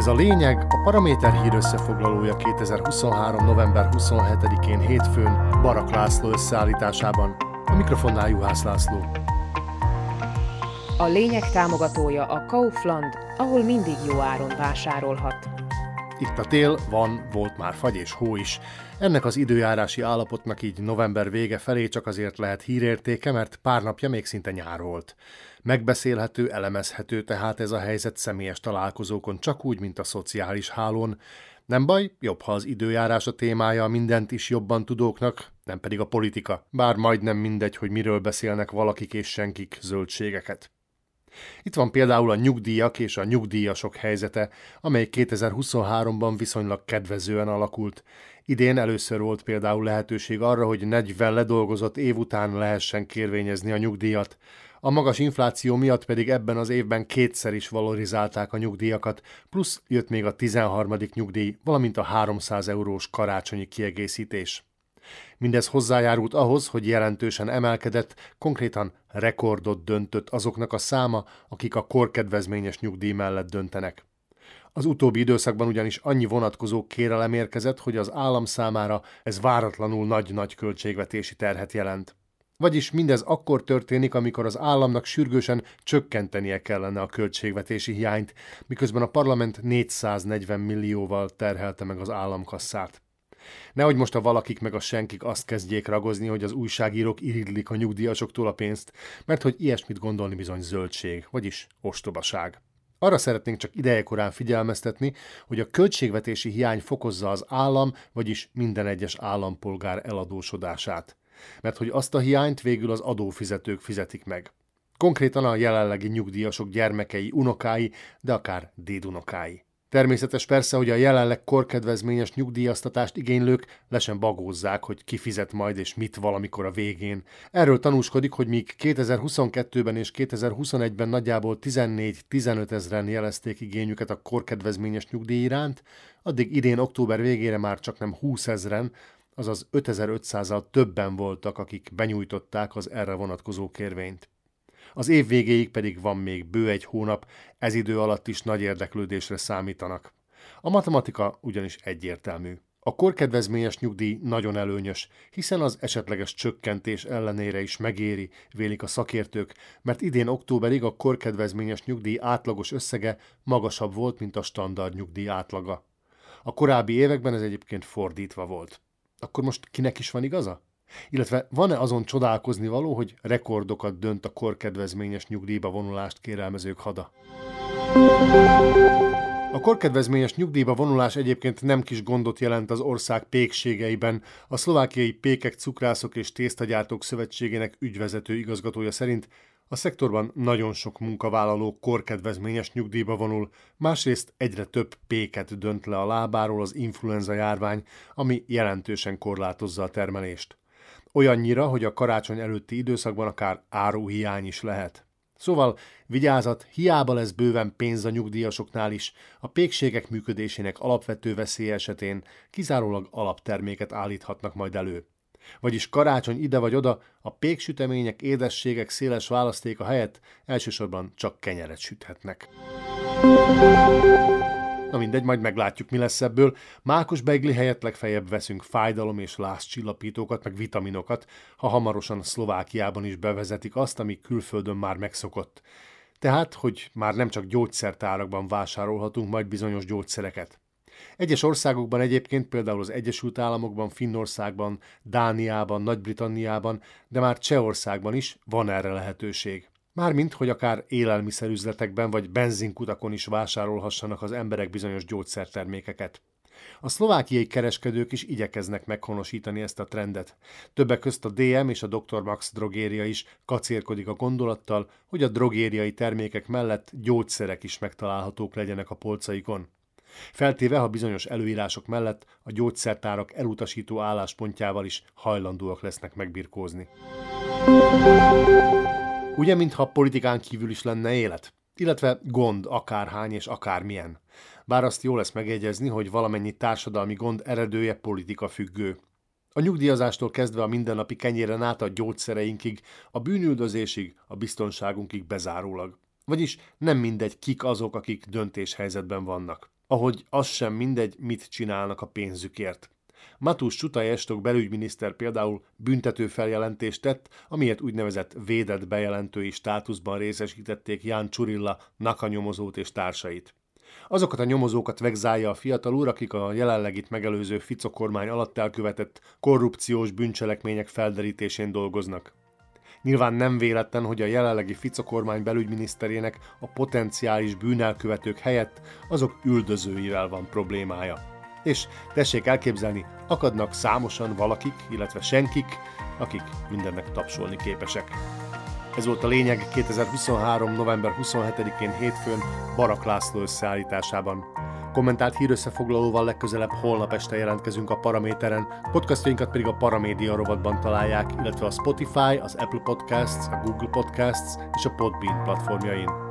Ez a lényeg a Paraméter hír összefoglalója 2023. november 27-én hétfőn Barak László összeállításában. A mikrofonnál Juhász László. A lényeg támogatója a Kaufland, ahol mindig jó áron vásárolhat. Itt a tél, van, volt már fagy és hó is. Ennek az időjárási állapotnak így november vége felé csak azért lehet hírértéke, mert pár napja még szinte nyár volt. Megbeszélhető, elemezhető tehát ez a helyzet személyes találkozókon, csak úgy, mint a szociális hálón. Nem baj, jobb, ha az időjárás a témája mindent is jobban tudóknak, nem pedig a politika, bár majdnem mindegy, hogy miről beszélnek valakik és senkik zöldségeket. Itt van például a nyugdíjak és a nyugdíjasok helyzete, amely 2023-ban viszonylag kedvezően alakult. Idén először volt például lehetőség arra, hogy 40 ledolgozott év után lehessen kérvényezni a nyugdíjat. A magas infláció miatt pedig ebben az évben kétszer is valorizálták a nyugdíjakat, plusz jött még a 13. nyugdíj, valamint a 300 eurós karácsonyi kiegészítés. Mindez hozzájárult ahhoz, hogy jelentősen emelkedett, konkrétan rekordot döntött azoknak a száma, akik a korkedvezményes nyugdíj mellett döntenek. Az utóbbi időszakban ugyanis annyi vonatkozó kérelem érkezett, hogy az állam számára ez váratlanul nagy-nagy költségvetési terhet jelent. Vagyis mindez akkor történik, amikor az államnak sürgősen csökkentenie kellene a költségvetési hiányt, miközben a parlament 440 millióval terhelte meg az államkasszát. Nehogy most a valakik meg a senkik azt kezdjék ragozni, hogy az újságírók iridlik a nyugdíjasoktól a pénzt, mert hogy ilyesmit gondolni bizony zöldség, vagyis ostobaság. Arra szeretnénk csak idejekorán figyelmeztetni, hogy a költségvetési hiány fokozza az állam, vagyis minden egyes állampolgár eladósodását. Mert hogy azt a hiányt végül az adófizetők fizetik meg. Konkrétan a jelenlegi nyugdíjasok gyermekei, unokái, de akár dédunokái. Természetes persze, hogy a jelenleg korkedvezményes nyugdíjaztatást igénylők le sem bagózzák, hogy ki fizet majd és mit valamikor a végén. Erről tanúskodik, hogy míg 2022-ben és 2021-ben nagyjából 14-15 ezeren jelezték igényüket a korkedvezményes nyugdíj iránt, addig idén október végére már csak nem 20 ezeren, azaz 5500-al többen voltak, akik benyújtották az erre vonatkozó kérvényt. Az év végéig pedig van még bő egy hónap, ez idő alatt is nagy érdeklődésre számítanak. A matematika ugyanis egyértelmű. A korkedvezményes nyugdíj nagyon előnyös, hiszen az esetleges csökkentés ellenére is megéri, vélik a szakértők, mert idén októberig a korkedvezményes nyugdíj átlagos összege magasabb volt, mint a standard nyugdíj átlaga. A korábbi években ez egyébként fordítva volt. Akkor most kinek is van igaza? Illetve van-e azon csodálkozni való, hogy rekordokat dönt a korkedvezményes nyugdíjba vonulást kérelmezők hada? A korkedvezményes nyugdíjba vonulás egyébként nem kis gondot jelent az ország pékségeiben. A szlovákiai Pékek, Cukrászok és Tésztagyártók Szövetségének ügyvezető igazgatója szerint a szektorban nagyon sok munkavállaló korkedvezményes nyugdíjba vonul, másrészt egyre több péket dönt le a lábáról az influenza járvány, ami jelentősen korlátozza a termelést. Olyannyira, hogy a karácsony előtti időszakban akár áruhiány is lehet. Szóval vigyázat, hiába lesz bőven pénz a nyugdíjasoknál is, a pékségek működésének alapvető veszélye esetén kizárólag alapterméket állíthatnak majd elő. Vagyis karácsony ide vagy oda, a péksütemények, édességek széles választéka helyett elsősorban csak kenyeret süthetnek. Na mindegy, majd meglátjuk, mi lesz ebből. Mákos beigli helyett legfeljebb veszünk fájdalom- és lázcsillapítókat, meg vitaminokat, ha hamarosan Szlovákiában is bevezetik azt, ami külföldön már megszokott. Tehát, hogy már nem csak gyógyszertárakban vásárolhatunk majd bizonyos gyógyszereket. Egyes országokban egyébként, például az Egyesült Államokban, Finnországban, Dániában, Nagy-Britanniában, de már Csehországban is van erre lehetőség. Mármint, hogy akár élelmiszerüzletekben vagy benzinkutakon is vásárolhassanak az emberek bizonyos gyógyszertermékeket. A szlovákiai kereskedők is igyekeznek meghonosítani ezt a trendet. Többek közt a DM és a Dr. Max drogéria is kacérkodik a gondolattal, hogy a drogériai termékek mellett gyógyszerek is megtalálhatók legyenek a polcaikon. Feltéve, ha bizonyos előírások mellett a gyógyszertárak elutasító álláspontjával is hajlandóak lesznek megbirkózni. Ugye, mintha politikán kívül is lenne élet, illetve gond akárhány és akármilyen. Bár azt jó lesz megjegyezni, hogy valamennyi társadalmi gond eredője politika függő. A nyugdíjazástól kezdve a mindennapi kenyéren át a gyógyszereinkig, a bűnüldözésig, a biztonságunkig bezárólag. Vagyis nem mindegy, kik azok, akik döntéshelyzetben vannak. ahogy az sem mindegy, mit csinálnak a pénzükért. Matús Šutaj Eštok belügyminiszter például büntető feljelentést tett, amiért úgynevezett védett bejelentői státuszban részesítették Ján Čurilla nakanyomozót és társait. Azokat a nyomozókat vegzálja a fiatal úr, akik a jelenlegit megelőző Fico kormány alatt elkövetett korrupciós bűncselekmények felderítésén dolgoznak. Nyilván nem véletlen, hogy a jelenlegi Fico kormány belügyminiszterének a potenciális bűnelkövetők helyett azok üldözőivel van problémája. És tessék elképzelni, akadnak számosan valakik, illetve senkik, akik mindennek tapsolni képesek. Ez volt a lényeg 2023. november 27-én hétfőn Barak László összeállításában. Kommentált hírösszefoglalóval legközelebb holnap este jelentkezünk a Paraméteren, podcastjainkat pedig a Paramédia rovatban találják, illetve a Spotify, az Apple Podcasts, a Google Podcasts és a Podbean platformjain.